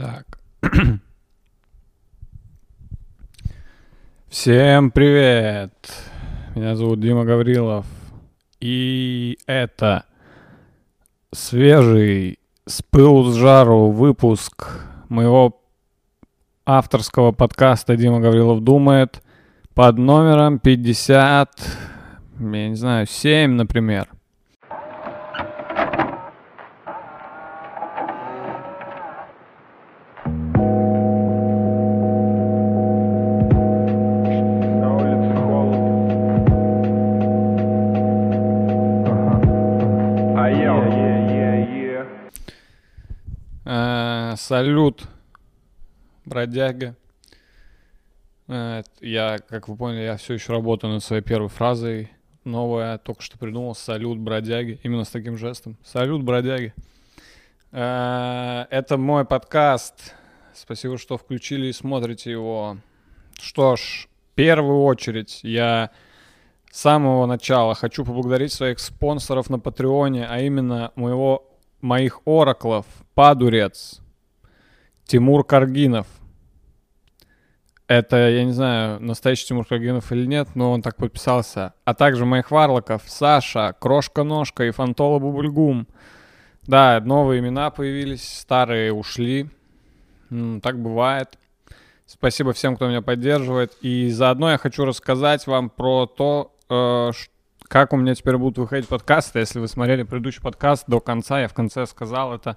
Так. Всем привет! Меня зовут Дима Гаврилов. И это свежий, с пылу с жару выпуск моего авторского подкаста «Дима Гаврилов думает» под номером 7, например. Салют, бродяга. Я, как вы поняли, я все еще работаю над своей первой фразой. Новая, только что придумал. Салют, бродяги. Именно с таким жестом. Салют, бродяги. Это мой подкаст. Спасибо, что включили и смотрите его. Что ж, в первую очередь я с самого начала хочу поблагодарить своих спонсоров на Патреоне, а именно моих ораклов Падурец, Тимур Каргинов. Это, я не знаю, настоящий Тимур Каргинов или нет, но он так подписался. А также моих варлоков Саша, Крошка-ножка и Фантола Бубльгум. Да, новые имена появились, старые ушли. Так бывает. Спасибо всем, кто меня поддерживает. И заодно я хочу рассказать вам про то, как у меня теперь будут выходить подкасты. Если вы смотрели предыдущий подкаст до конца, я в конце сказал это.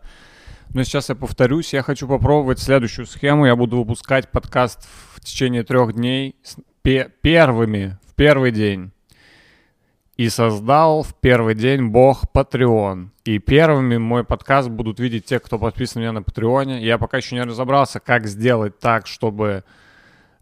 Но сейчас я повторюсь. Я хочу попробовать следующую схему. Я буду выпускать подкаст в течение 3 дней в первый день. И создал в первый день Бог Патреон. И первыми мой подкаст будут видеть те, кто подписан на меня на Патреоне. Я пока еще не разобрался, как сделать так, чтобы...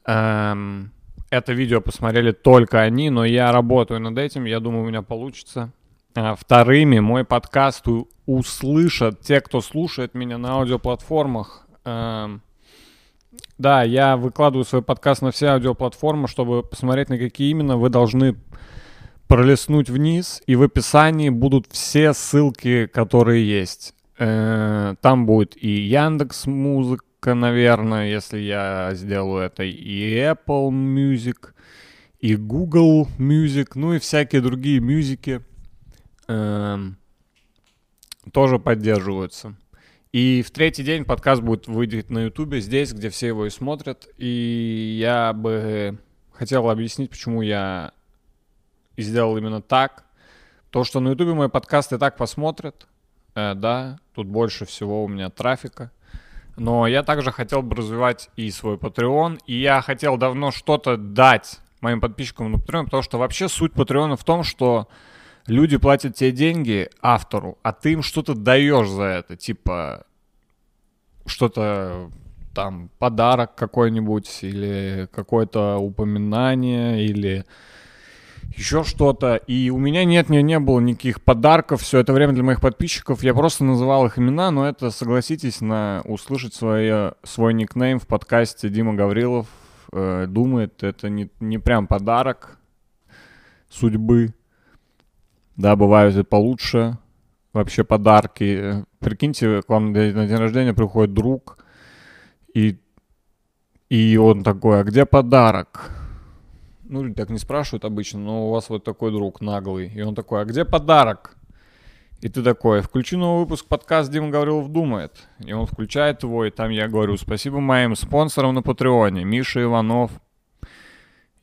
Это видео посмотрели только они, но я работаю над этим, я думаю, у меня получится. Вторыми мой подкаст услышат те, кто слушает меня на аудиоплатформах. Да, я выкладываю свой подкаст на все аудиоплатформы, чтобы посмотреть, на какие именно. Вы должны пролистнуть вниз, и в описании будут все ссылки, которые есть. Там будет и Яндекс.Музыка, наверное, если я сделаю это, и Apple Music, и Google Music, ну и всякие другие мюзики тоже поддерживаются. И в 3-й день подкаст будет выйдет на YouTube, здесь, где все его и смотрят. И я бы хотел объяснить, почему я сделал именно так. То, что на YouTube мои подкасты так посмотрят, да, тут больше всего у меня трафика. Но я также хотел бы развивать и свой Patreon, и я хотел давно что-то дать моим подписчикам на Patreon, потому что вообще суть Patreon в том, что люди платят тебе деньги, автору, а ты им что-то даешь за это, типа что-то там, подарок какой-нибудь, или какое-то упоминание, или... еще что-то, и у меня не было никаких подарков все это время для моих подписчиков, я просто называл их имена, но это, согласитесь, на услышать свой никнейм в подкасте Дима Гаврилов думает, это не прям подарок судьбы, да, бывают и получше вообще подарки, прикиньте, к вам на день рождения приходит друг, и он такой, а где подарок? Ну, люди так не спрашивают обычно, но у вас вот такой друг наглый. И он такой, а где подарок? И ты такой, включи новый выпуск подкаста «Дима Гаврилов думает». И он включает его, и там я говорю, спасибо моим спонсорам на Патреоне, Миша Иванов.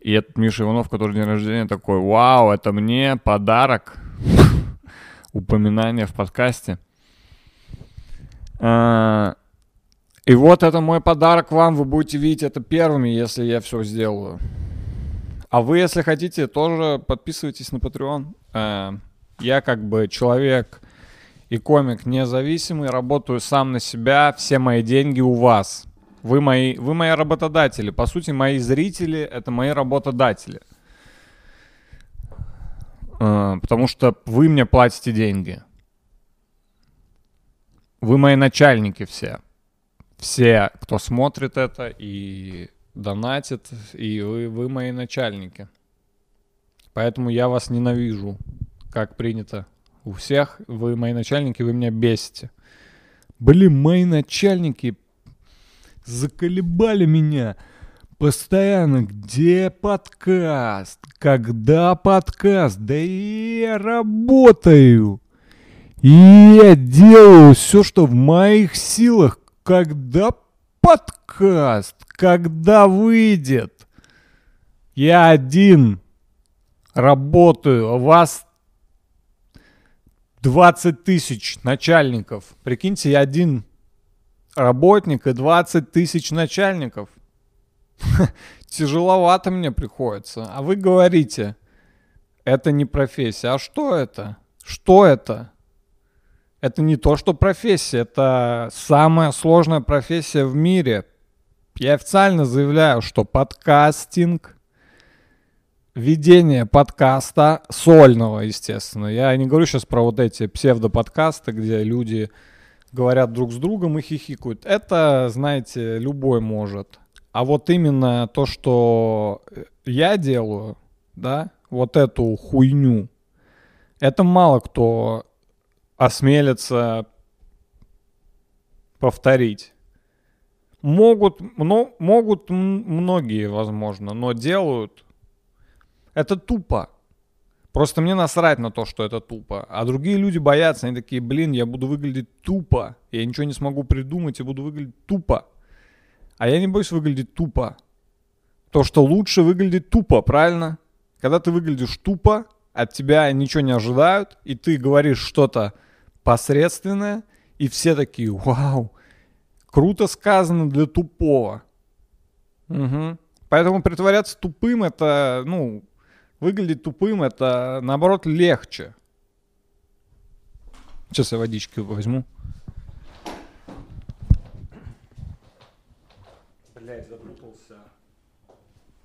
И этот Миша Иванов, который день рождения, такой, вау, это мне подарок. Упоминание в подкасте. И вот это мой подарок вам, вы будете видеть это первыми, если я все сделаю. А вы, если хотите, тоже подписывайтесь на Patreon. Я как бы человек и комик независимый, работаю сам на себя, все мои деньги у вас. Вы мои работодатели. По сути, мои зрители — это мои работодатели. Потому что вы мне платите деньги. Вы мои начальники все. Все, кто смотрит это и... донатит, и вы мои начальники. Поэтому я вас ненавижу, как принято у всех. Вы мои начальники, вы меня бесите. Блин, мои начальники заколебали меня. Постоянно, где подкаст? Когда подкаст? Да и я работаю. И я делаю все, что в моих силах. Когда подкаст? Когда выйдет? Я один работаю, а вас 20 тысяч начальников. Прикиньте, я один работник и 20 тысяч начальников. Тяжеловато мне приходится. А вы говорите, это не профессия. А что это? Что это? Это не то, что профессия. Это самая сложная профессия в мире. Я официально заявляю, что подкастинг, ведение подкаста сольного, естественно. Я не говорю сейчас про вот эти псевдоподкасты, где люди говорят друг с другом и хихикают. Это, знаете, любой может. А вот именно то, что я делаю, да, вот эту хуйню, это мало кто осмелится повторить. Могут многие, возможно, но делают. Это тупо. Просто мне насрать на то, что это тупо. А другие люди боятся, они такие, блин, я буду выглядеть тупо. Я ничего не смогу придумать и буду выглядеть тупо. А я не боюсь выглядеть тупо. То, что лучше выглядеть тупо, правильно? Когда ты выглядишь тупо, от тебя ничего не ожидают, и ты говоришь что-то посредственное, и все такие, вау, круто сказано для тупого. Угу. Поэтому притворяться тупым, это, выглядеть тупым, это, наоборот, легче. Сейчас я водички возьму. Блять, запутался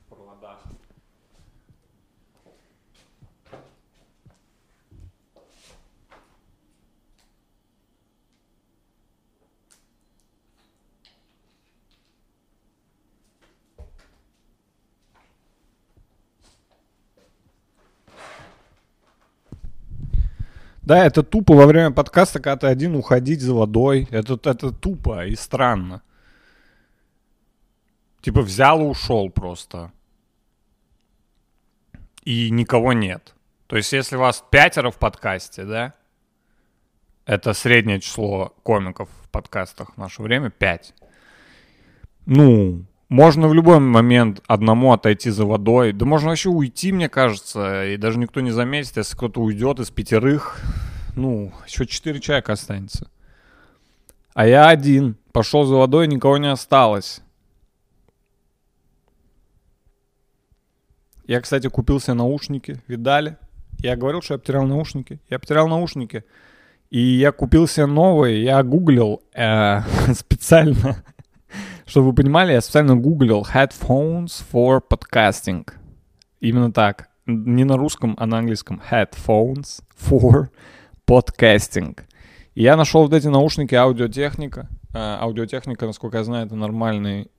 в проводах. Да, это тупо во время подкаста, когда ты один, уходить за водой. Это тупо и странно. Типа взял и ушел просто. И никого нет. То есть если вас пятеро в подкасте, да, это среднее число комиков в подкастах в наше время, 5. Можно в любой момент одному отойти за водой. Да можно вообще уйти, мне кажется, и даже никто не заметит, если кто-то уйдет из 5, еще 4 человека останется. А я один. Пошел за водой, никого не осталось. Я, кстати, купил себе наушники, видали? Я говорил, что я потерял наушники. Я потерял наушники. И я купил себе новые. Я гуглил специально, чтобы вы понимали, я специально гуглил headphones for podcasting. Именно так. Не на русском, а на английском. Headphones for podcasting. И я нашел вот эти наушники Audio Technica. Audio Technica, насколько я знаю, это нормальный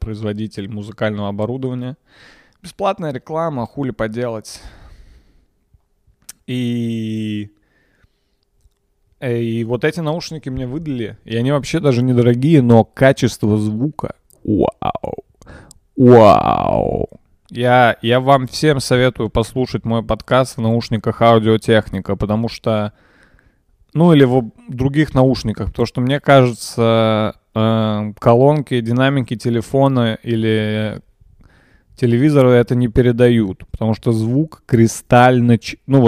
производитель музыкального оборудования. Бесплатная реклама, хули поделать. И вот эти наушники мне выдали. И они вообще даже недорогие, но качество звука. Вау. Я вам всем советую послушать мой подкаст в наушниках Audio Technica, потому что... или в других наушниках. Потому что, мне кажется, колонки, динамики телефона или... телевизоры это не передают, потому что звук кристально...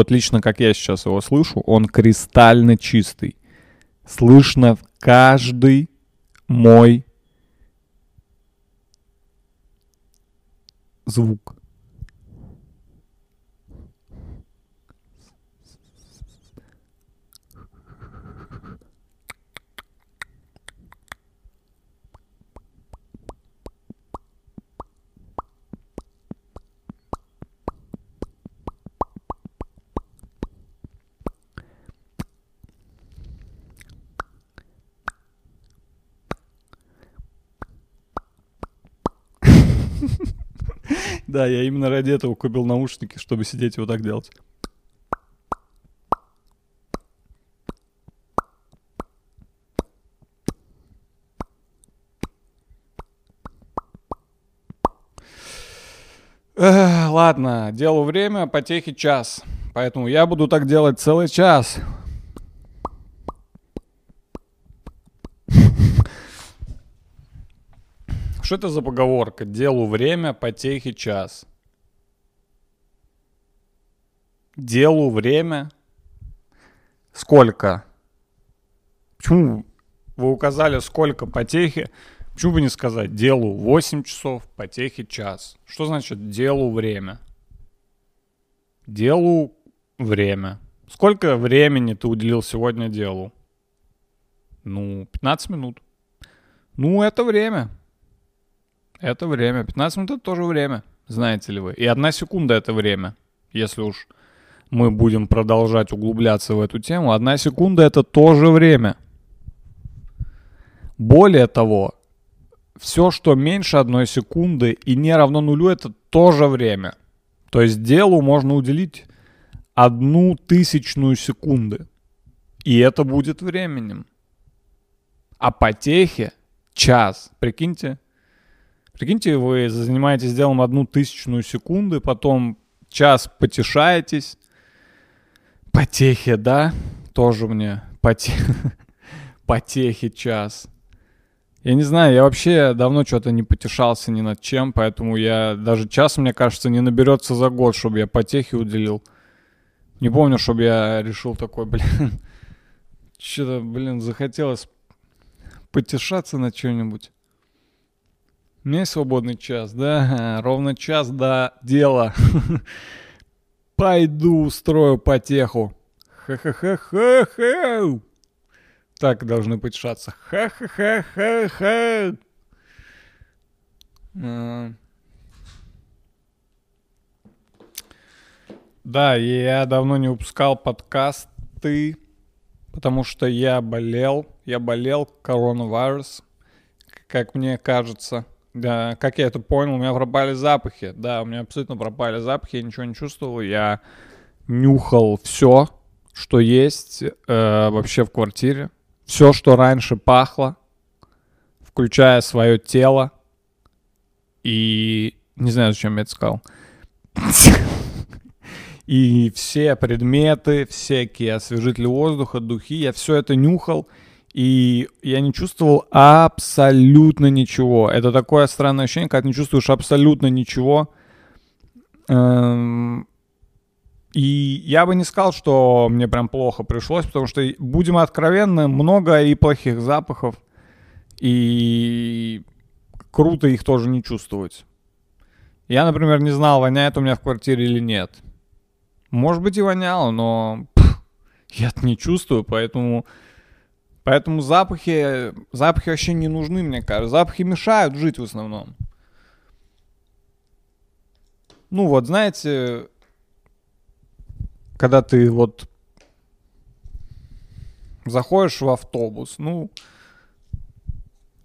лично как я сейчас его слышу, он кристально чистый. Слышно каждый мой звук. Да, я именно ради этого купил наушники, чтобы сидеть и вот так делать. Ладно, делу время, потехи час. Поэтому я буду так делать целый час. Что это за поговорка? Делу время, потехи час. Делу время. Сколько? Почему вы указали, сколько потехи? Почему бы не сказать делу 8 часов, потехи час? Что значит делу время? Делу время. Сколько времени ты уделил сегодня делу? 15 минут. Это время. Это время. 15 минут — это тоже время, знаете ли вы. И 1 секунда — это время. Если уж мы будем продолжать углубляться в эту тему, 1 секунда — это тоже время. Более того, все, что меньше 1 секунды и не равно нулю, это тоже время. То есть делу можно уделить 0,01 секунды. И это будет временем. А потехе час. Прикиньте, вы занимаетесь делом 0,01 секунды, потом час потешаетесь. Потехе, да? Тоже мне потехе час. Я не знаю, я вообще давно что-то не потешался ни над чем, поэтому я даже час, мне кажется, не наберется за год, чтобы я потехи уделил. Не помню, чтобы я решил такой, захотелось потешаться над чем-нибудь. У меня есть свободный час, да, ровно час до дела. Пойду устрою потеху. Ха-ха-ха-ха-ха. Так должны потешаться. Ха-ха-ха-ха-ха. Да, я давно не выпускал подкасты, потому что я болел коронавирус, как мне кажется. Да, как я это понял, у меня пропали запахи. Да, у меня абсолютно пропали запахи, я ничего не чувствовал. Я нюхал все, что есть вообще в квартире. Все, что раньше пахло, включая свое тело. И не знаю, зачем я это сказал. И все предметы, всякие освежители воздуха, духи, я все это нюхал. И я не чувствовал абсолютно ничего. Это такое странное ощущение, когда ты не чувствуешь абсолютно ничего. И я бы не сказал, что мне прям плохо пришлось, потому что, будем откровенны, много и плохих запахов, и круто их тоже не чувствовать. Я, например, не знал, воняет у меня в квартире или нет. Может быть, и воняло, но я-то не чувствую, поэтому запахи вообще не нужны, мне кажется. Запахи мешают жить в основном. Знаете... Когда ты заходишь в автобус,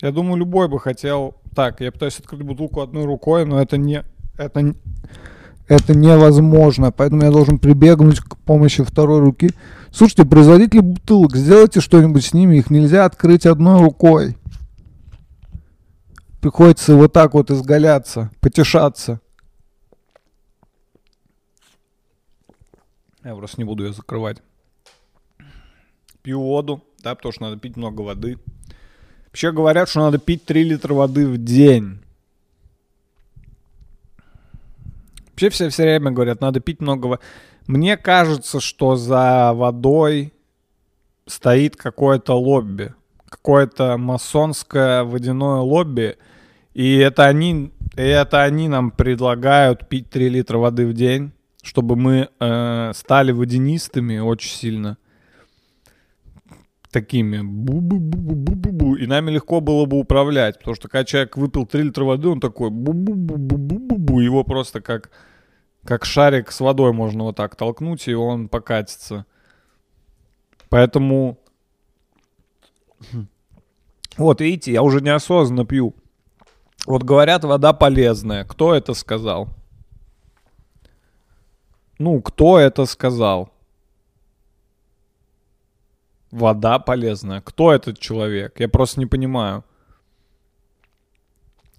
я думаю, любой бы хотел... Так, я пытаюсь открыть бутылку одной рукой, но это невозможно, поэтому я должен прибегнуть к помощи второй руки. Слушайте, производители бутылок, сделайте что-нибудь с ними, их нельзя открыть одной рукой. Приходится вот так вот изгаляться, потешаться. Я просто не буду ее закрывать. Пью воду, да, потому что надо пить много воды. Вообще говорят, что надо пить 3 литра воды в день. Вообще все время говорят, надо пить много воды. Мне кажется, что за водой стоит какое-то лобби. Какое-то масонское водяное лобби. И это они нам предлагают пить 3 литра воды в день, чтобы мы стали водянистыми очень сильно. Такими. Бу-бу-бу-бу-бу-бу-бу. И нами легко было бы управлять. Потому что когда человек выпил 3 литра воды, он такой бу-бу-бу-бу-бу-бу. Его просто как шарик с водой можно вот так толкнуть, и он покатится. Поэтому... Вот, видите, я уже неосознанно пью. Вот говорят, вода полезная. Кто это сказал? Кто это сказал? Вода полезная. Кто этот человек? Я просто не понимаю.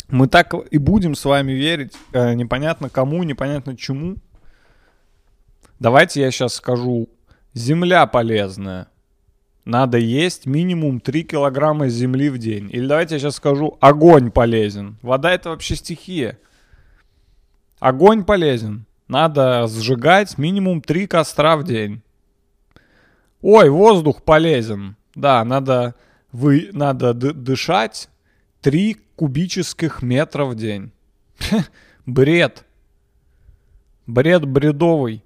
Мы так и будем с вами верить непонятно кому, непонятно чему. Давайте я сейчас скажу. Земля полезная. Надо есть минимум 3 килограмма земли в день. Или давайте я сейчас скажу, огонь полезен. Вода — это вообще стихия. Огонь полезен. Надо сжигать минимум 3 костра в день. Ой, воздух полезен. Да, надо дышать 3 кубических метра в день. Бред. Бред бредовый.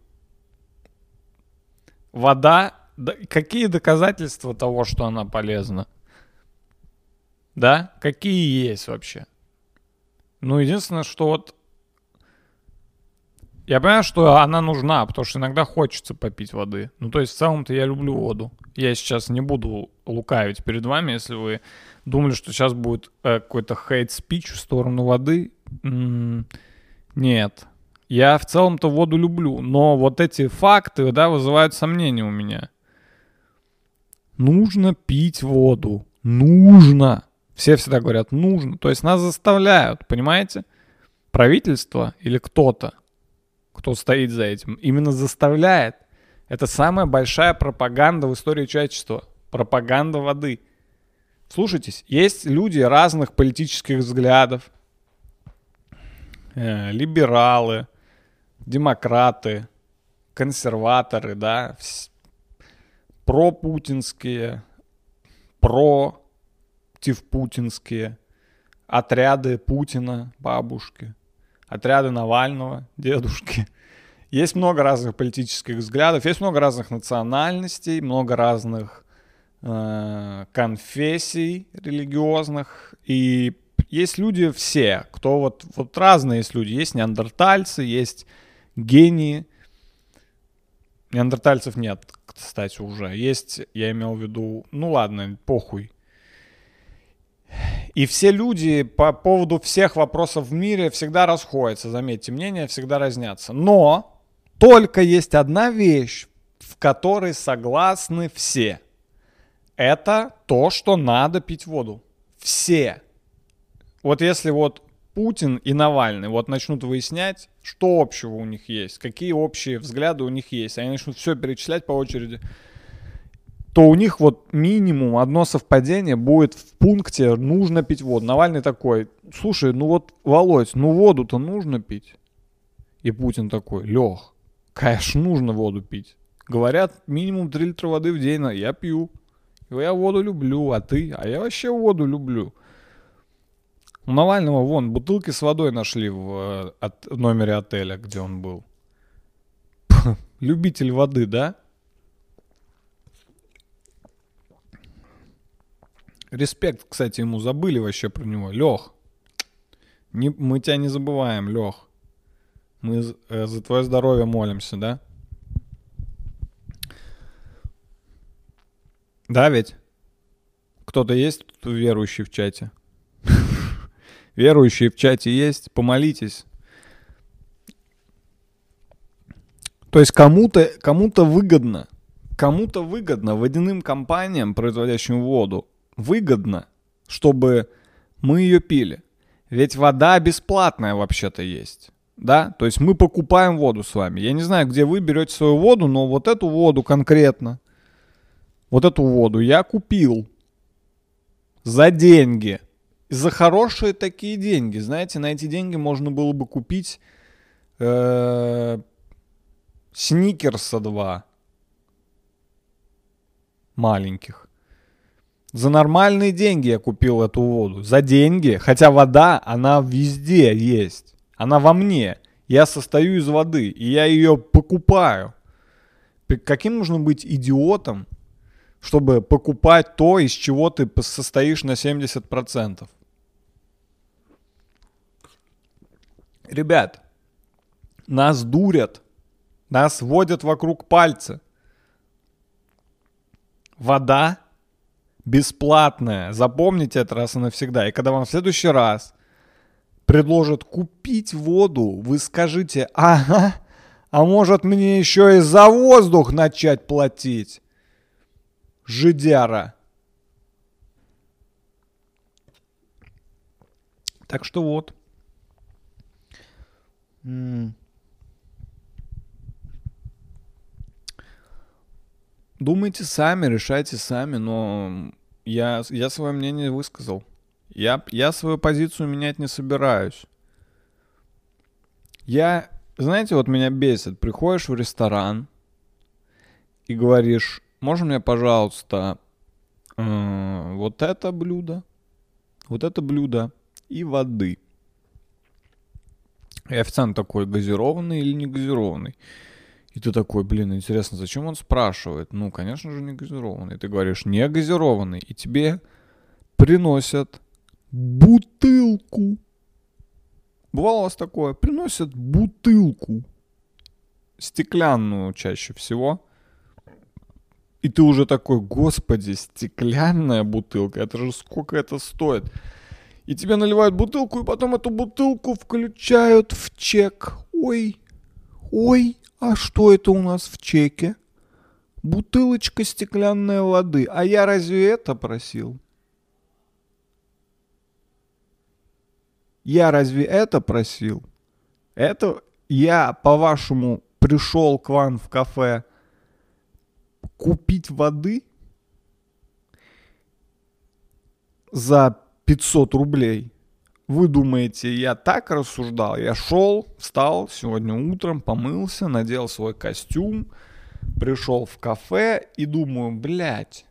Вода. Какие доказательства того, что она полезна? Да? Какие есть вообще? Ну, единственное, что вот... Я понимаю, что она нужна, потому что иногда хочется попить воды. Ну, то есть, в целом-то я люблю воду. Я сейчас не буду лукавить перед вами, если вы думали, что сейчас будет какой-то хейт-спич в сторону воды. Нет. Я в целом-то воду люблю, но вот эти факты, да, вызывают сомнения у меня. Нужно пить воду. Нужно. Все всегда говорят «нужно». То есть нас заставляют, понимаете? Правительство или кто-то, кто стоит за этим, именно заставляет. Это самая большая пропаганда в истории человечества. Пропаганда воды. Слушайтесь, есть люди разных политических взглядов. Либералы, демократы, консерваторы, да, пропутинские, противпутинские, отряды Путина, бабушки, отряды Навального, дедушки. Есть много разных политических взглядов, есть много разных национальностей, много разных конфессий религиозных. И есть люди все, кто вот разные есть люди. Есть неандертальцы, есть гении. Неандертальцев нет, кстати, уже. Есть, я имел в виду, ну ладно, похуй. И все люди по поводу всех вопросов в мире всегда расходятся, заметьте, мнения всегда разнятся. Но только есть одна вещь, в которой согласны все. Это то, что надо пить воду. Все. Вот если вот Путин и Навальный вот начнут выяснять, что общего у них есть, какие общие взгляды у них есть, они начнут все перечислять по очереди, то у них вот минимум одно совпадение будет в пункте «нужно пить воду». Навальный такой: «Слушай, ну вот, Володь, ну воду-то нужно пить». И Путин такой: «Лёх, конечно, нужно воду пить. Говорят, минимум 3 литра воды в день, я пью. Я воду люблю, а ты? А я вообще воду люблю». У Навального вон бутылки с водой нашли в номере отеля, где он был. Любитель воды, да? Респект, кстати, ему, забыли вообще про него. Лёх, мы тебя не забываем, Лёх. Мы за твое здоровье молимся, да? Да ведь? Кто-то есть тут верующий в чате? Верующие в чате есть, помолитесь. То есть кому-то выгодно водяным компаниям, производящим воду, выгодно, чтобы мы ее пили. Ведь вода бесплатная вообще-то есть, да? То есть мы покупаем воду с вами. Я не знаю, где вы берете свою воду, но вот эту воду конкретно, вот эту воду я купил за деньги. За хорошие такие деньги. Знаете, на эти деньги можно было бы купить сникерса 2 маленьких. За нормальные деньги я купил эту воду. За деньги. Хотя вода, она везде есть. Она во мне. Я состою из воды. И я ее покупаю. Каким нужно быть идиотом, чтобы покупать то, из чего ты состоишь на 70%? Ребят, нас дурят, нас водят вокруг пальца. Вода бесплатная. Запомните это раз и навсегда. И когда вам в следующий раз предложат купить воду, вы скажите: «Ага, а может мне еще и за воздух начать платить? Жидяра». Так что вот. Думайте сами, решайте сами, но я свое мнение высказал. Я свою позицию менять не собираюсь. Знаете, вот меня бесит. Приходишь в ресторан и говоришь: можно мне, пожалуйста, вот это блюдо и воды. И официант такой: газированный или не газированный? И ты такой: блин, интересно, зачем он спрашивает? Ну, конечно же, не газированный. Ты говоришь: не газированный. И тебе приносят бутылку. Бывало у вас такое? Приносят бутылку. Стеклянную чаще всего. И ты уже такой: господи, стеклянная бутылка. Это же сколько это стоит. И тебе наливают бутылку, и потом эту бутылку включают в чек. Ой, а что это у нас в чеке? Бутылочка стеклянной воды. А я разве это просил? Это я, по-вашему, пришел к вам в кафе купить воды за 500 рублей? Вы думаете, я так рассуждал? Я шел, встал сегодня утром, помылся, надел свой костюм, пришел в кафе и думаю: блядь,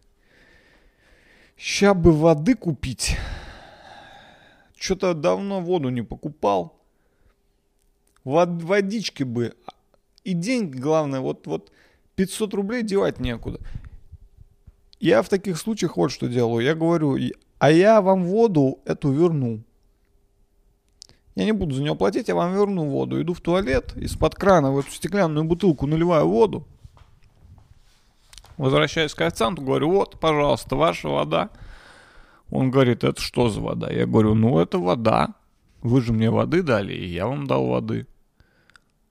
ща бы воды купить. Что-то давно воду не покупал. Водички бы. И деньги, главное, вот 500 рублей девать некуда. Я в таких случаях вот что делаю. Я говорю: а я вам воду эту верну. Я не буду за нее платить, я вам верну воду. Иду в туалет, из-под крана в эту стеклянную бутылку наливаю воду. Возвращаюсь к официанту, говорю: вот, пожалуйста, ваша вода. Он говорит: это что за вода? Я говорю: ну, это вода. Вы же мне воды дали, и я вам дал воды.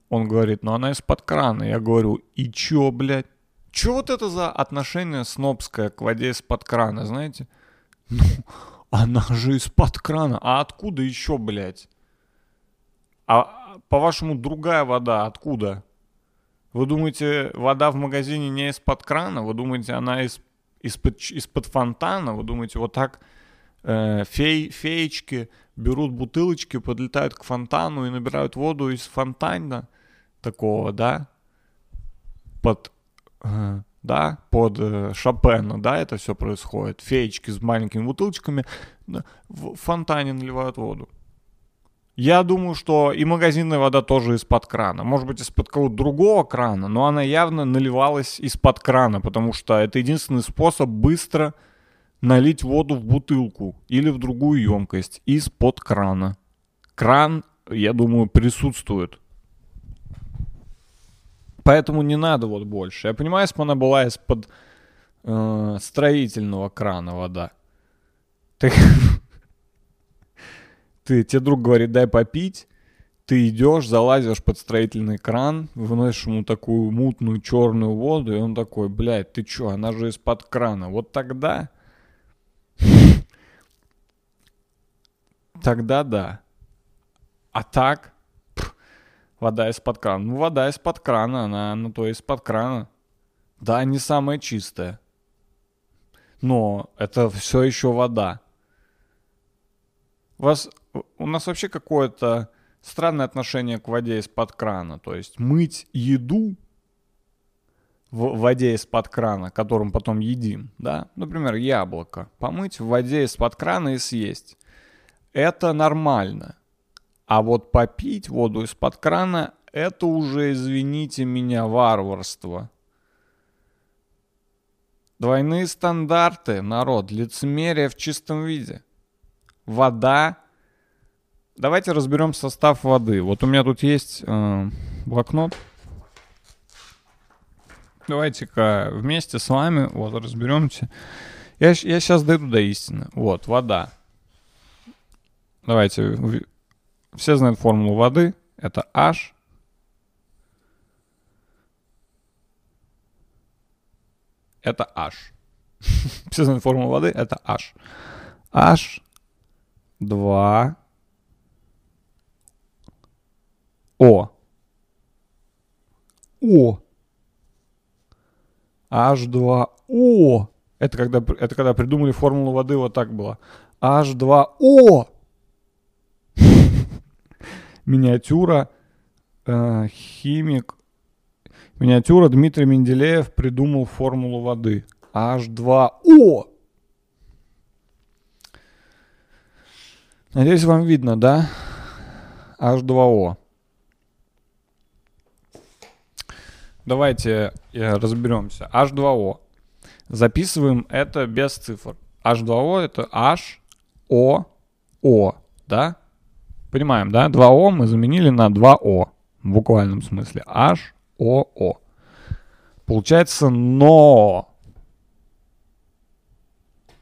Он говорит: ну, она из-под крана. Я говорю: и чё, блядь? Чё вот это за отношение снобское к воде из-под крана, знаете? Ну, она же из-под крана. А откуда еще, блядь? А, по-вашему, другая вода откуда? Вы думаете, вода в магазине не из-под крана? Вы думаете, она из-под фонтана? Вы думаете, вот так феечки берут бутылочки, подлетают к фонтану и набирают воду из фонтана такого, да? Под Шопена, да, это все происходит. Феечки с маленькими бутылочками в фонтане наливают воду. Я думаю, что и магазинная вода тоже из-под крана. Может быть, из-под какого-то другого крана, но она явно наливалась из-под крана, потому что это единственный способ быстро налить воду в бутылку или в другую емкость из-под крана. Кран, я думаю, присутствует. Поэтому не надо вот больше. Я понимаю, если бы она была из-под строительного крана вода. Тебе друг говорит: дай попить, ты идешь, залазишь под строительный кран, выносишь ему такую мутную черную воду, и он такой: блядь, ты че, она же из-под крана. Вот тогда да. А так, вода из-под крана. Ну, вода из-под крана, она то из-под крана. Да, не самая чистая, но это все еще вода. У нас вообще какое-то странное отношение к воде из-под крана. То есть мыть еду в воде из-под крана, которым потом едим, да? Например, яблоко. Помыть в воде из-под крана и съесть. Это нормально. А вот попить воду из-под крана – это уже, извините меня, варварство. Двойные стандарты, народ, лицемерие в чистом виде. Вода. Давайте разберем состав воды. Вот у меня тут есть блокнот. Давайте-ка вместе с вами вот разберемся. Я сейчас дойду до истины. Вот, вода. Давайте. Все знают формулу воды. Это H. Это H. Все знают формулу воды. Это H. H2 О. H2O. Это когда придумали формулу воды, вот так было. H2O. Миниатюра. Химик. Миниатюра. Дмитрий Менделеев придумал формулу воды. H2O. Надеюсь, вам видно, да? H2O. Давайте разберемся. H2O. Записываем это без цифр. H2O это H, O, O. Да? Понимаем, да? 2O мы заменили на 2O. В буквальном смысле. H, O, O. Получается но.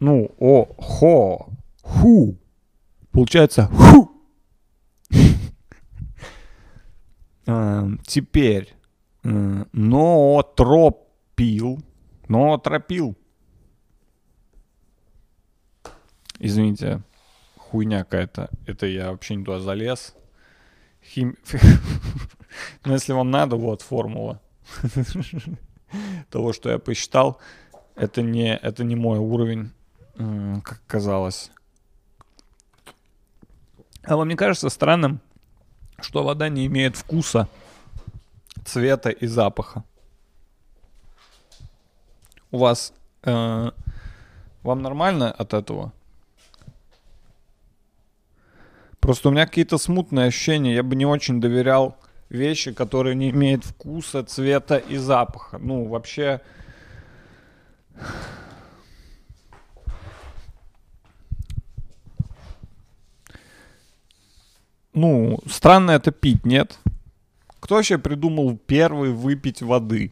Ну, О, Хо, Ху. Получается Ху. Теперь. Ноотропил. Извините, хуйня какая-то. Это я вообще не туда залез. Но если вам надо, вот формула того, что я посчитал. Это не мой уровень, как казалось. А вам не кажется странным, что вода не имеет вкуса, цвета и запаха? У вас вам нормально от этого? Просто у меня какие-то смутные ощущения. Я бы не очень доверял вещи, которые не имеют вкуса, цвета и запаха. Ну, вообще... Ну, странно это пить, нет? Кто вообще придумал первый выпить воды?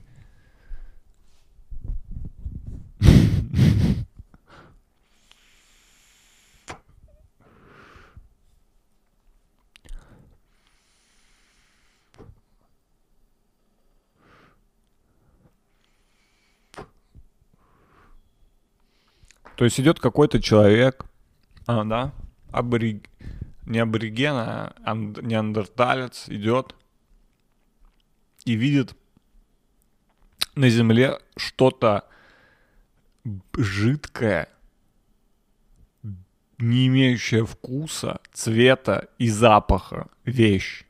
То есть идет какой-то человек, да, не абориген, а неандерталец идет и видит на земле что-то жидкое, не имеющее вкуса, цвета и запаха вещь.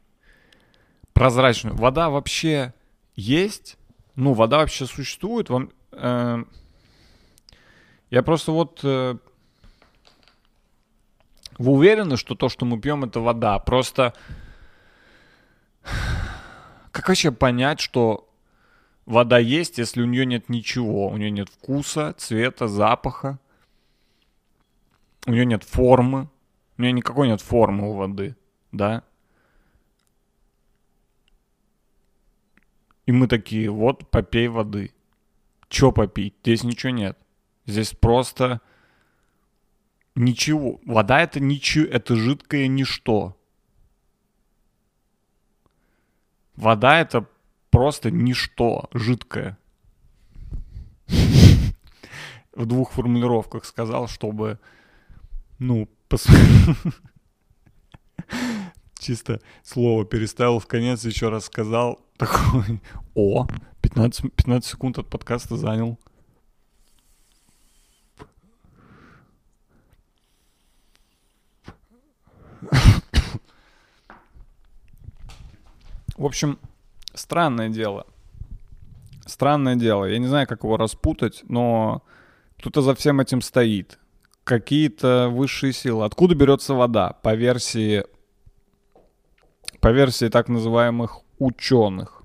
Прозрачную. Вода вообще есть? Ну, вода вообще существует? Вам... Я просто вот... Вы уверены, что то, что мы пьем, это вода? Просто... Как вообще понять, что вода есть, если у нее нет ничего? У нее нет вкуса, цвета, запаха. У нее нет формы. У нее никакой нет формы у воды, да? И мы такие, вот, попей воды. Че попить? Здесь ничего нет. Здесь просто ничего. Вода — это ничего, это жидкое ничто. Вода — это просто ничто жидкое. В двух формулировках сказал, чтобы, ну, чисто слово переставил в конец, еще раз сказал. Такой, 15 секунд от подкаста занял. В общем, странное дело. Странное дело. Я не знаю, как его распутать, но кто-то за всем этим стоит. Какие-то высшие силы. Откуда берется вода? По версии так называемых ученых.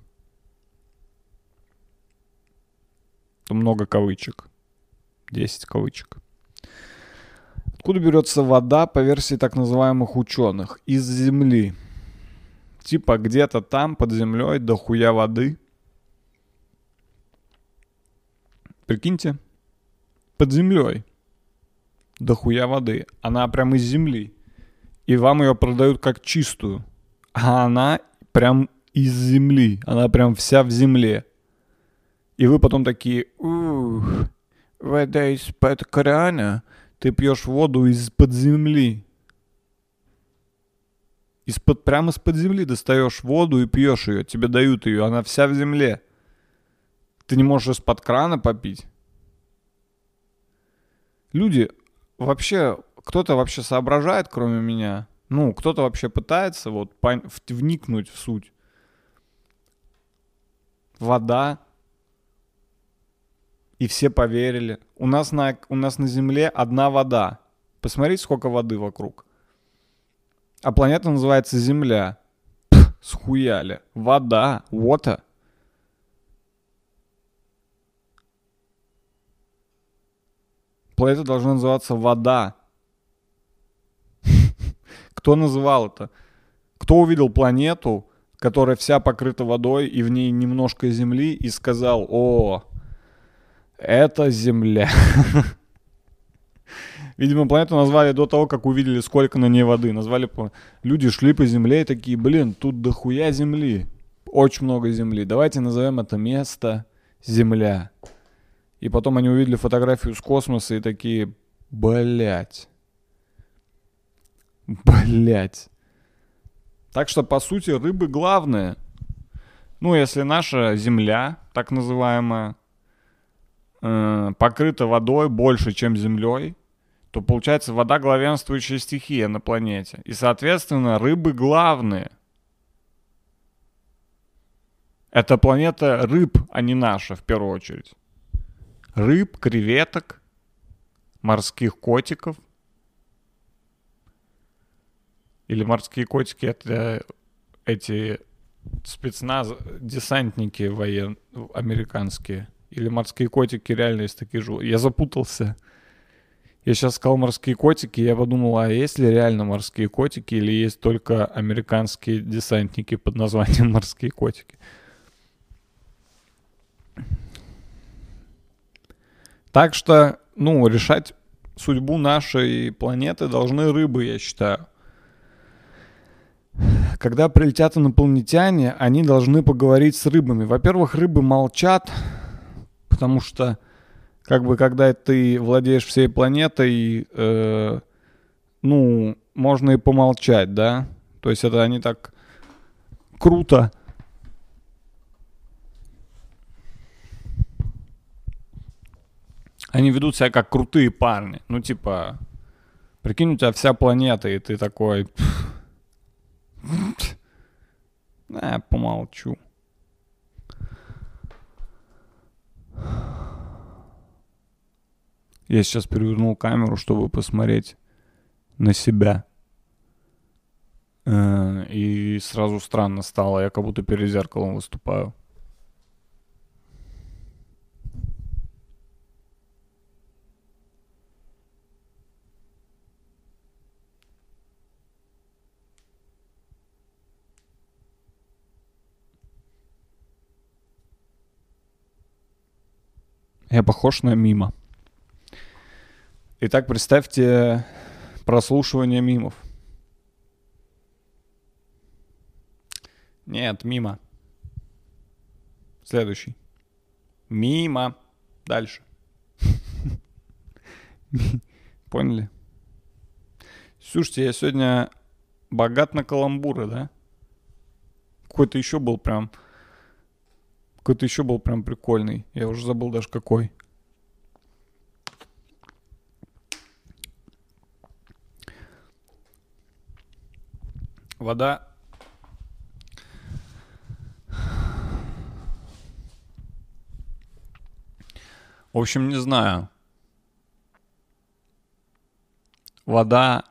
Тут много кавычек. 10 кавычек. Откуда берется вода по версии так называемых ученых? Из земли. Типа где-то там под землей дохуя воды. Прикиньте, под землей дохуя воды. Она прям из земли. И вам ее продают как чистую. А она прям из земли. Она прям вся в земле. И вы потом такие, вода из-под крана. Ты пьешь воду из-под земли. Прямо из-под земли достаешь воду и пьешь ее. Тебе дают ее, она вся в земле. Ты не можешь из-под крана попить. Люди вообще... Кто-то вообще соображает, кроме меня. Ну, кто-то вообще пытается вот вникнуть в суть. Вода. И все поверили. У нас на Земле одна вода. Посмотрите, сколько воды вокруг. А планета называется Земля. Пх, схуяли. Вода. Water. Планета должна называться вода. Кто называл это? Кто увидел планету, которая вся покрыта водой, и в ней немножко земли, и сказал: о, это Земля. Видимо, планету назвали до того, как увидели, сколько на ней воды. Назвали. Люди шли по земле и такие: блин, тут дохуя земли. Очень много земли. Давайте назовем это место Земля. И потом они увидели фотографию с космоса и такие: блять. Так что, по сути, рыбы главное. Ну, если наша Земля, так называемая, покрыта водой больше, чем землей, то получается вода главенствующая стихия на планете. И, соответственно, рыбы главные. Это планета рыб, а не наша, в первую очередь. Рыб, креветок, морских котиков. Или морские котики — это эти спецназ, десантники военные, американские. Или морские котики реально есть такие же. Я запутался. Я сейчас сказал морские котики, я подумал, а есть ли реально морские котики, или есть только американские десантники под названием морские котики. Так что, ну, решать судьбу нашей планеты должны рыбы, я считаю. Когда прилетят инопланетяне, они должны поговорить с рыбами. Во-первых, рыбы молчат, потому что, как бы, когда ты владеешь всей планетой, ну, можно и помолчать, да? То есть это они так круто. Они ведут себя как крутые парни. Ну, типа, прикинь, у тебя вся планета, и ты такой... Я помолчу. Я сейчас перевернул камеру, чтобы посмотреть на себя. И сразу странно стало. Я как будто перед зеркалом выступаю. Я похож на мимо. Итак, представьте прослушивание мимов. Нет, мимо. Следующий. Мимо. Дальше. Поняли? Слушайте, я сегодня богат на каламбуры, да? Какой-то еще был прям прикольный. Я уже забыл даже какой. Вода. В общем, не знаю. Вода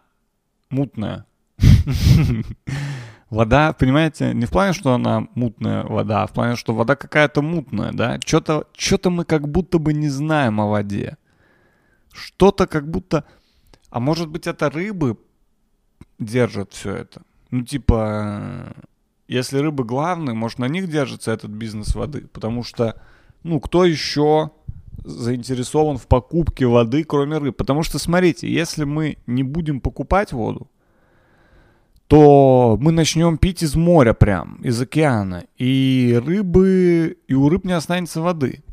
мутная. Вода, понимаете, не в плане, что она мутная вода, а в плане, что вода какая-то мутная, да? Что-то мы как будто бы не знаем о воде. Что-то как будто... А может быть, это рыбы держат все это? Ну, типа, если рыбы главные, может, на них держится этот бизнес воды? Потому что, ну, кто еще заинтересован в покупке воды, кроме рыб? Потому что, смотрите, если мы не будем покупать воду, то мы начнем пить из моря прям, из океана. И у рыб не останется воды.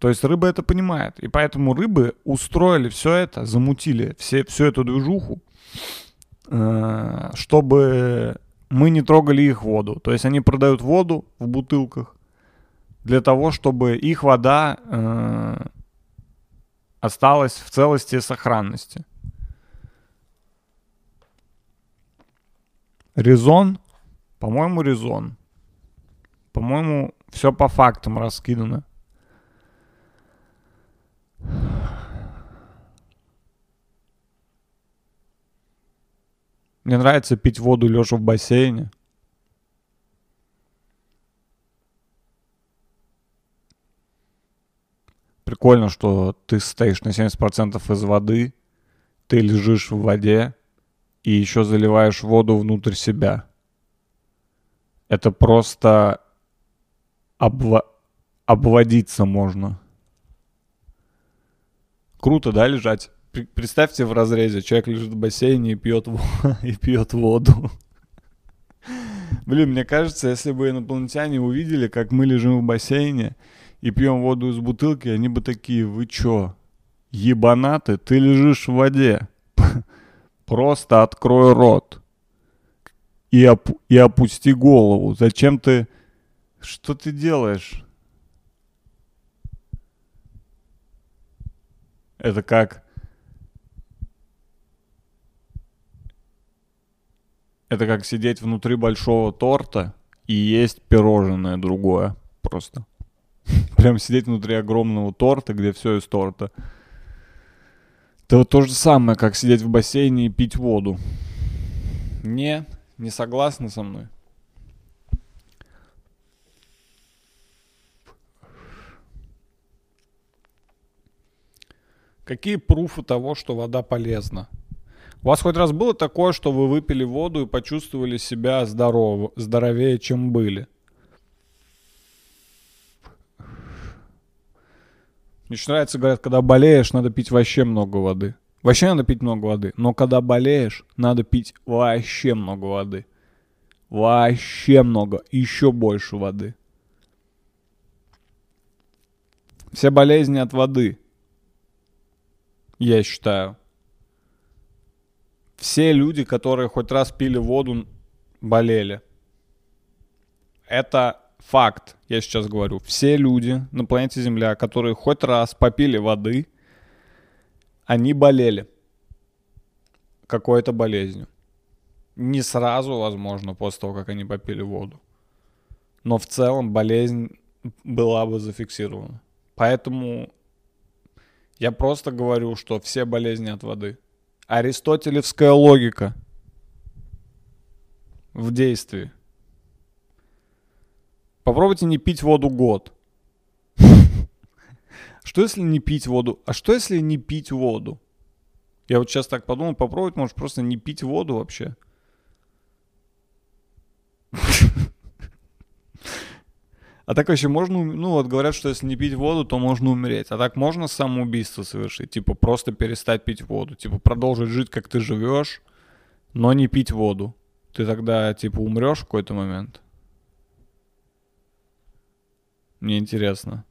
То есть рыба это понимает. И поэтому рыбы устроили все это, замутили всю эту движуху, чтобы мы не трогали их воду. То есть они продают воду в бутылках для того, чтобы их вода осталась в целости и сохранности. Резон? По-моему, резон. По-моему, все по фактам раскидано. Мне нравится пить воду лежа в бассейне. Прикольно, что ты стоишь на 70% из воды, ты лежишь в воде и еще заливаешь воду внутрь себя. Это просто обводиться можно. Круто, да, лежать? Представьте в разрезе, человек лежит в бассейне и пьет воду. Блин, мне кажется, если бы инопланетяне увидели, как мы лежим в бассейне и пьем воду из бутылки, они бы такие: вы чё, ебанаты, ты лежишь в воде. Просто открой рот и опусти голову. Зачем ты... Что ты делаешь? Это как... Это как сидеть внутри большого торта и есть пирожное другое. Просто. Прям сидеть внутри огромного торта, где все из торта. Это вот то же самое, как сидеть в бассейне и пить воду. Не согласны со мной? Какие пруфы того, что вода полезна? У вас хоть раз было такое, что вы выпили воду и почувствовали себя здоровее, чем были? Мне очень нравится, говорят, когда болеешь, надо пить вообще много воды. Вообще надо пить много воды, но когда болеешь, надо пить вообще много воды. Вообще много, еще больше воды. Все болезни от воды, я считаю. Все люди, которые хоть раз пили воду, болели. Это факт, я сейчас говорю. Все люди на планете Земля, которые хоть раз попили воды, они болели какой-то болезнью. Не сразу, возможно, после того, как они попили воду. Но в целом болезнь была бы зафиксирована. Поэтому я просто говорю, что все болезни от воды. Аристотелевская логика в действии. Попробуйте не пить воду год. Что если не пить воду? А что если не пить воду? Я вот сейчас так подумал, попробовать, может, просто не пить воду вообще. А так вообще можно... Ну вот говорят, что если не пить воду, то можно умереть. А так можно самоубийство совершить? Типа просто перестать пить воду. Типа продолжить жить, как ты живешь, но не пить воду. Ты тогда типа умрешь в какой-то момент. Мне интересно.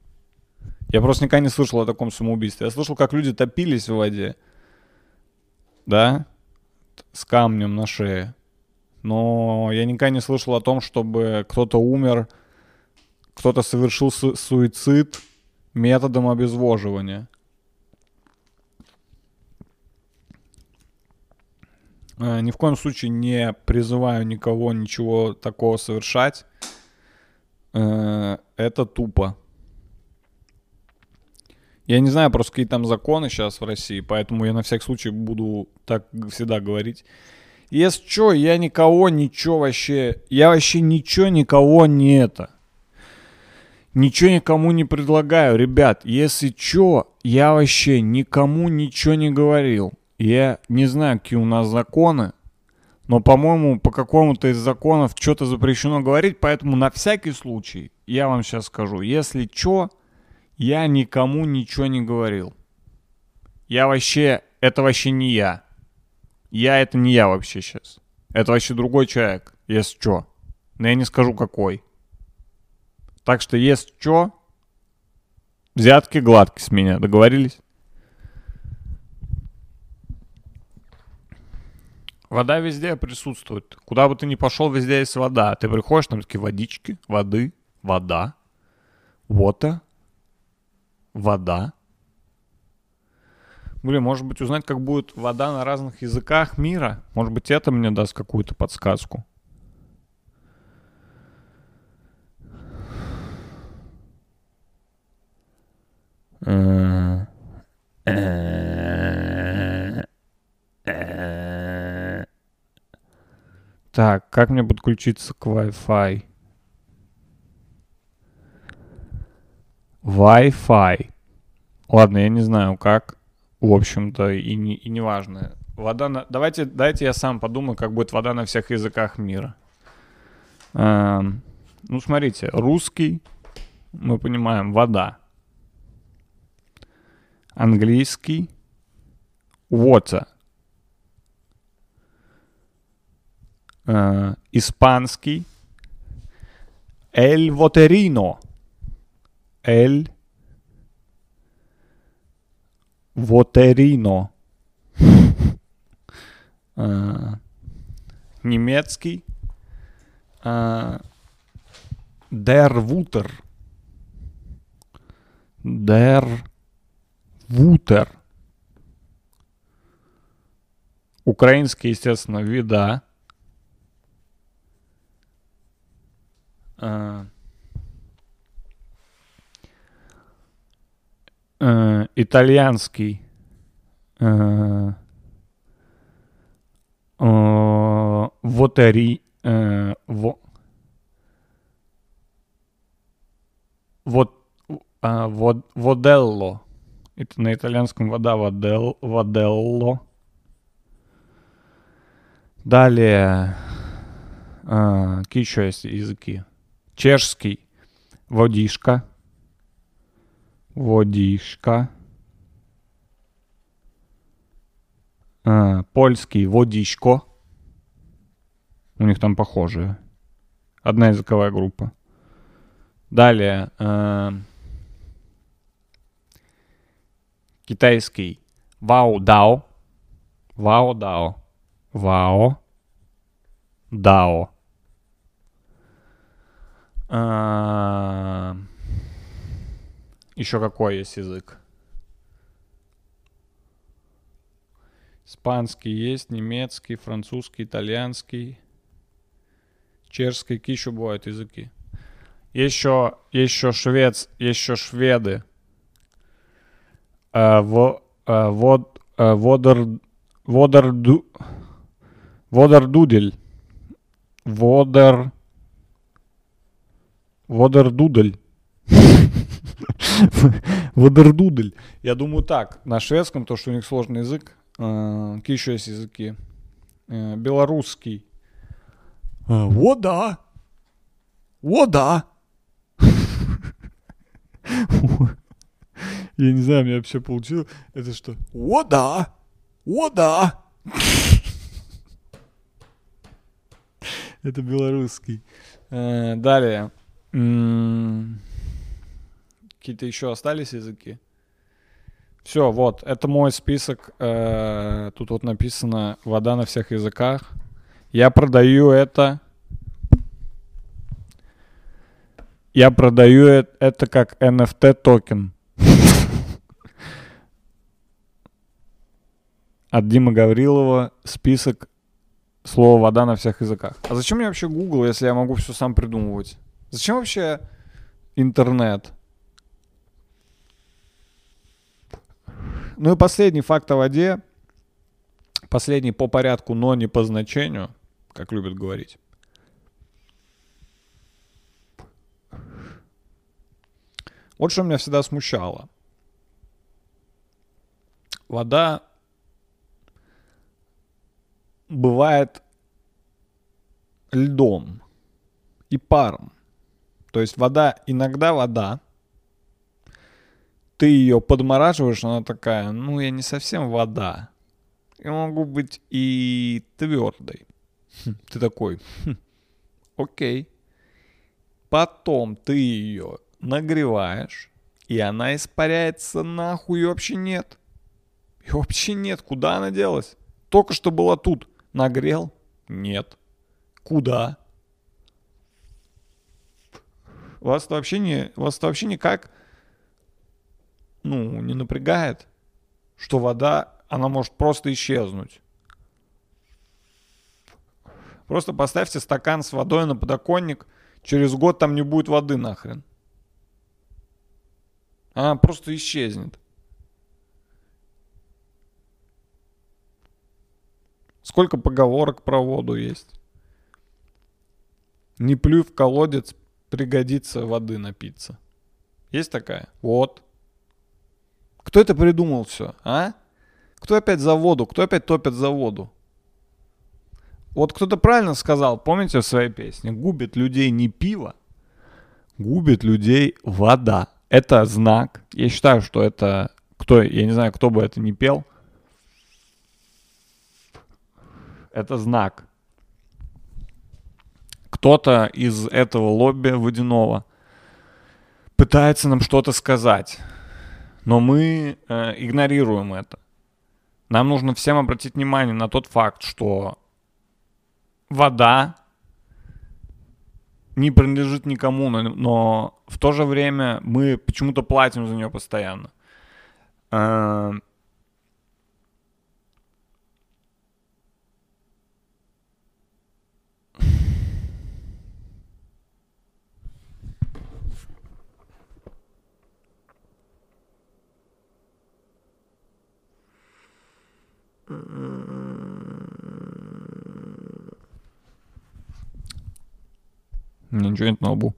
Я просто никогда не слышал о таком самоубийстве. Я слышал, как люди топились в воде. Да? С камнем на шее. Но я никогда не слышал о том, чтобы кто-то умер... Кто-то совершил суицид методом обезвоживания. Ни в коем случае не призываю никого ничего такого совершать. Это тупо. Я не знаю просто, какие там законы сейчас в России, поэтому я на всякий случай буду так всегда говорить. Если что, я никого, ничего вообще... Я вообще ничего, никого не это... Ничего никому не предлагаю, ребят. Если чё, я вообще никому ничего не говорил. Я не знаю, какие у нас законы, но, по-моему, по какому-то из законов что-то запрещено говорить, поэтому на всякий случай я вам сейчас скажу. Если чё, я никому ничего не говорил. Я вообще... Это вообще не я. Я это не я вообще сейчас. Это вообще другой человек, если чё. Но я не скажу, какой. Так что, если что, взятки гладкие с меня. Договорились? Вода везде присутствует. Куда бы ты ни пошел, везде есть вода. Ты приходишь, там такие водички, воды, вода, water, вода. Блин, может быть, узнать, как будет вода на разных языках мира? Может быть, это мне даст какую-то подсказку. Так, как мне подключиться к Wi-Fi? Wi-Fi. Ладно, я не знаю, как. В общем-то, и не важно. Вода на... Давайте я сам подумаю, как будет вода на всех языках мира. Ну, смотрите, русский, мы понимаем, вода. Английский, water. Испанский, el waterino. El Вотерино. Немецкий. Der Wutter. Der Wutter. Украинский, естественно, вида. Итальянский. Воделло. Это на итальянском вода, воделло. Далее. Какие еще есть языки? Чешский. Водишка. Водишка. Польский водишко. У них там похожие. Одна языковая группа. Далее. Китайский. Вао-дао. Вао-дао. Вао-дао. Еще какой есть язык? Испанский есть, немецкий, французский, итальянский, чешский. Какие еще бывают языки? Еще шведы. Водердудель. Водердудель. Водердудель. Я думаю так, на шведском, то, что у них сложный язык. Какие еще есть языки? Белорусский. Вода. Вода. Я не знаю, у меня вообще получилось. Это что? Вода. Вода. Это белорусский. Далее. Какие-то еще остались языки? Все, вот, это мой список. Тут вот написано «Вода на всех языках». Я продаю это как NFT-токен. От Димы Гаврилова список слова «Вода на всех языках». А зачем мне вообще Google, если я могу все сам придумывать? Зачем вообще интернет? Ну и последний факт о воде, последний по порядку, но не по значению, как любят говорить. Вот что меня всегда смущало. Вода бывает льдом и паром. То есть иногда вода, ты ее подмораживаешь, она такая, ну, я не совсем вода. Я могу быть и твердой. Ты такой, окей. Потом ты ее нагреваешь, и она испаряется нахуй, ее вообще нет. Куда она делась? Только что была тут, Нагрел? Нет. Куда? Вас-то вообще никак, ну, не напрягает, что вода, она может просто исчезнуть. Просто поставьте стакан с водой на подоконник, через год там не будет воды нахрен. Она просто исчезнет. Сколько поговорок про воду есть. Не плюй в колодец, пригодится воды напиться. Есть такая? Вот. Кто это придумал все, а? Кто опять за воду? Кто опять топит за воду? Вот кто-то правильно сказал, помните, в своей песне? Губит людей не пиво, губит людей вода. Это знак. Я считаю, что это... Я не знаю, кто бы это ни пел. Это знак. Кто-то из этого лобби водяного пытается нам что-то сказать. Но мы игнорируем это. Нам нужно всем обратить внимание на тот факт, что вода не принадлежит никому, но в то же время мы почему-то платим за нее постоянно. Ничего нет на лбу.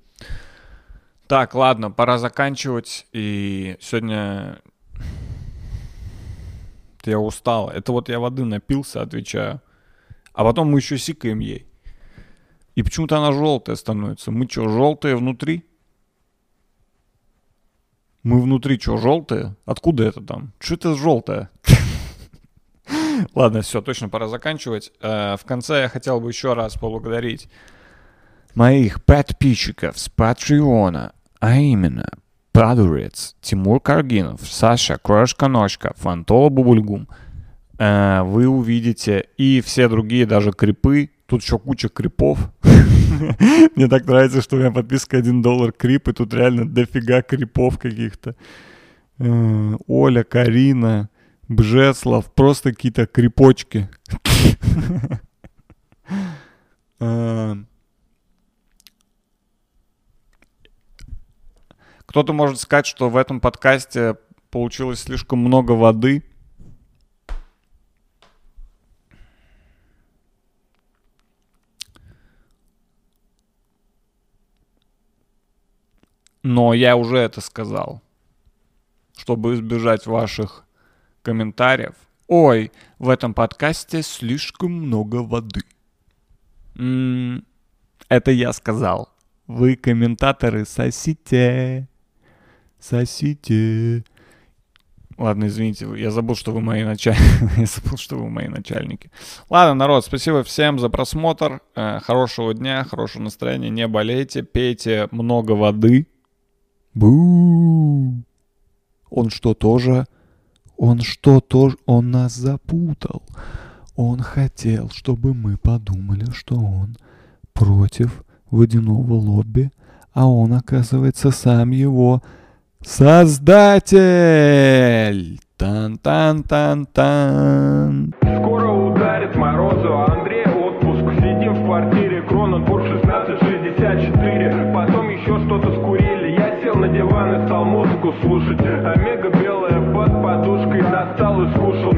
Так, ладно, пора заканчивать. И сегодня я устал. Это вот я воды напился, отвечаю. А потом мы еще сикаем ей. И почему-то она желтая становится. Мы что, желтые внутри? Мы внутри что, желтые? Откуда это там? Что это желтое? Ладно, все, точно пора заканчивать. В конце я хотел бы еще раз поблагодарить моих подписчиков с Патреона, а именно Падурец, Тимур Каргинов, Саша, Крошка-ножка, Фантола Бубльгум. Вы увидите и все другие, даже крипы. Тут еще куча крипов. Мне так нравится, что у меня подписка $1 крип, и тут реально дофига крипов каких-то. Оля, Карина, Бжеслав, просто какие-то крипочки. Кто-то может сказать, что в этом подкасте получилось слишком много воды. Но я уже это сказал, чтобы избежать ваших комментариев. Ой, в этом подкасте слишком много воды. Это я сказал. Вы, комментаторы, сосите. Сосите. Ладно, извините, я забыл, что вы мои начальники. Ладно, народ, спасибо всем за просмотр. Хорошего дня, хорошего настроения. Не болейте, пейте много воды. Бу! Он что тоже? Он нас запутал. Он хотел, чтобы мы подумали, что он против водяного лобби, а он, оказывается, сам его... Создатель! Тан-тан-тан-тан. Скоро ударит морозу, Андрей отпуск. Сидим в квартире, Кроненбург 1664. Потом еще что-то скурили. Я сел на диван и стал музыку слушать. Омега белая под подушкой достал и скушал.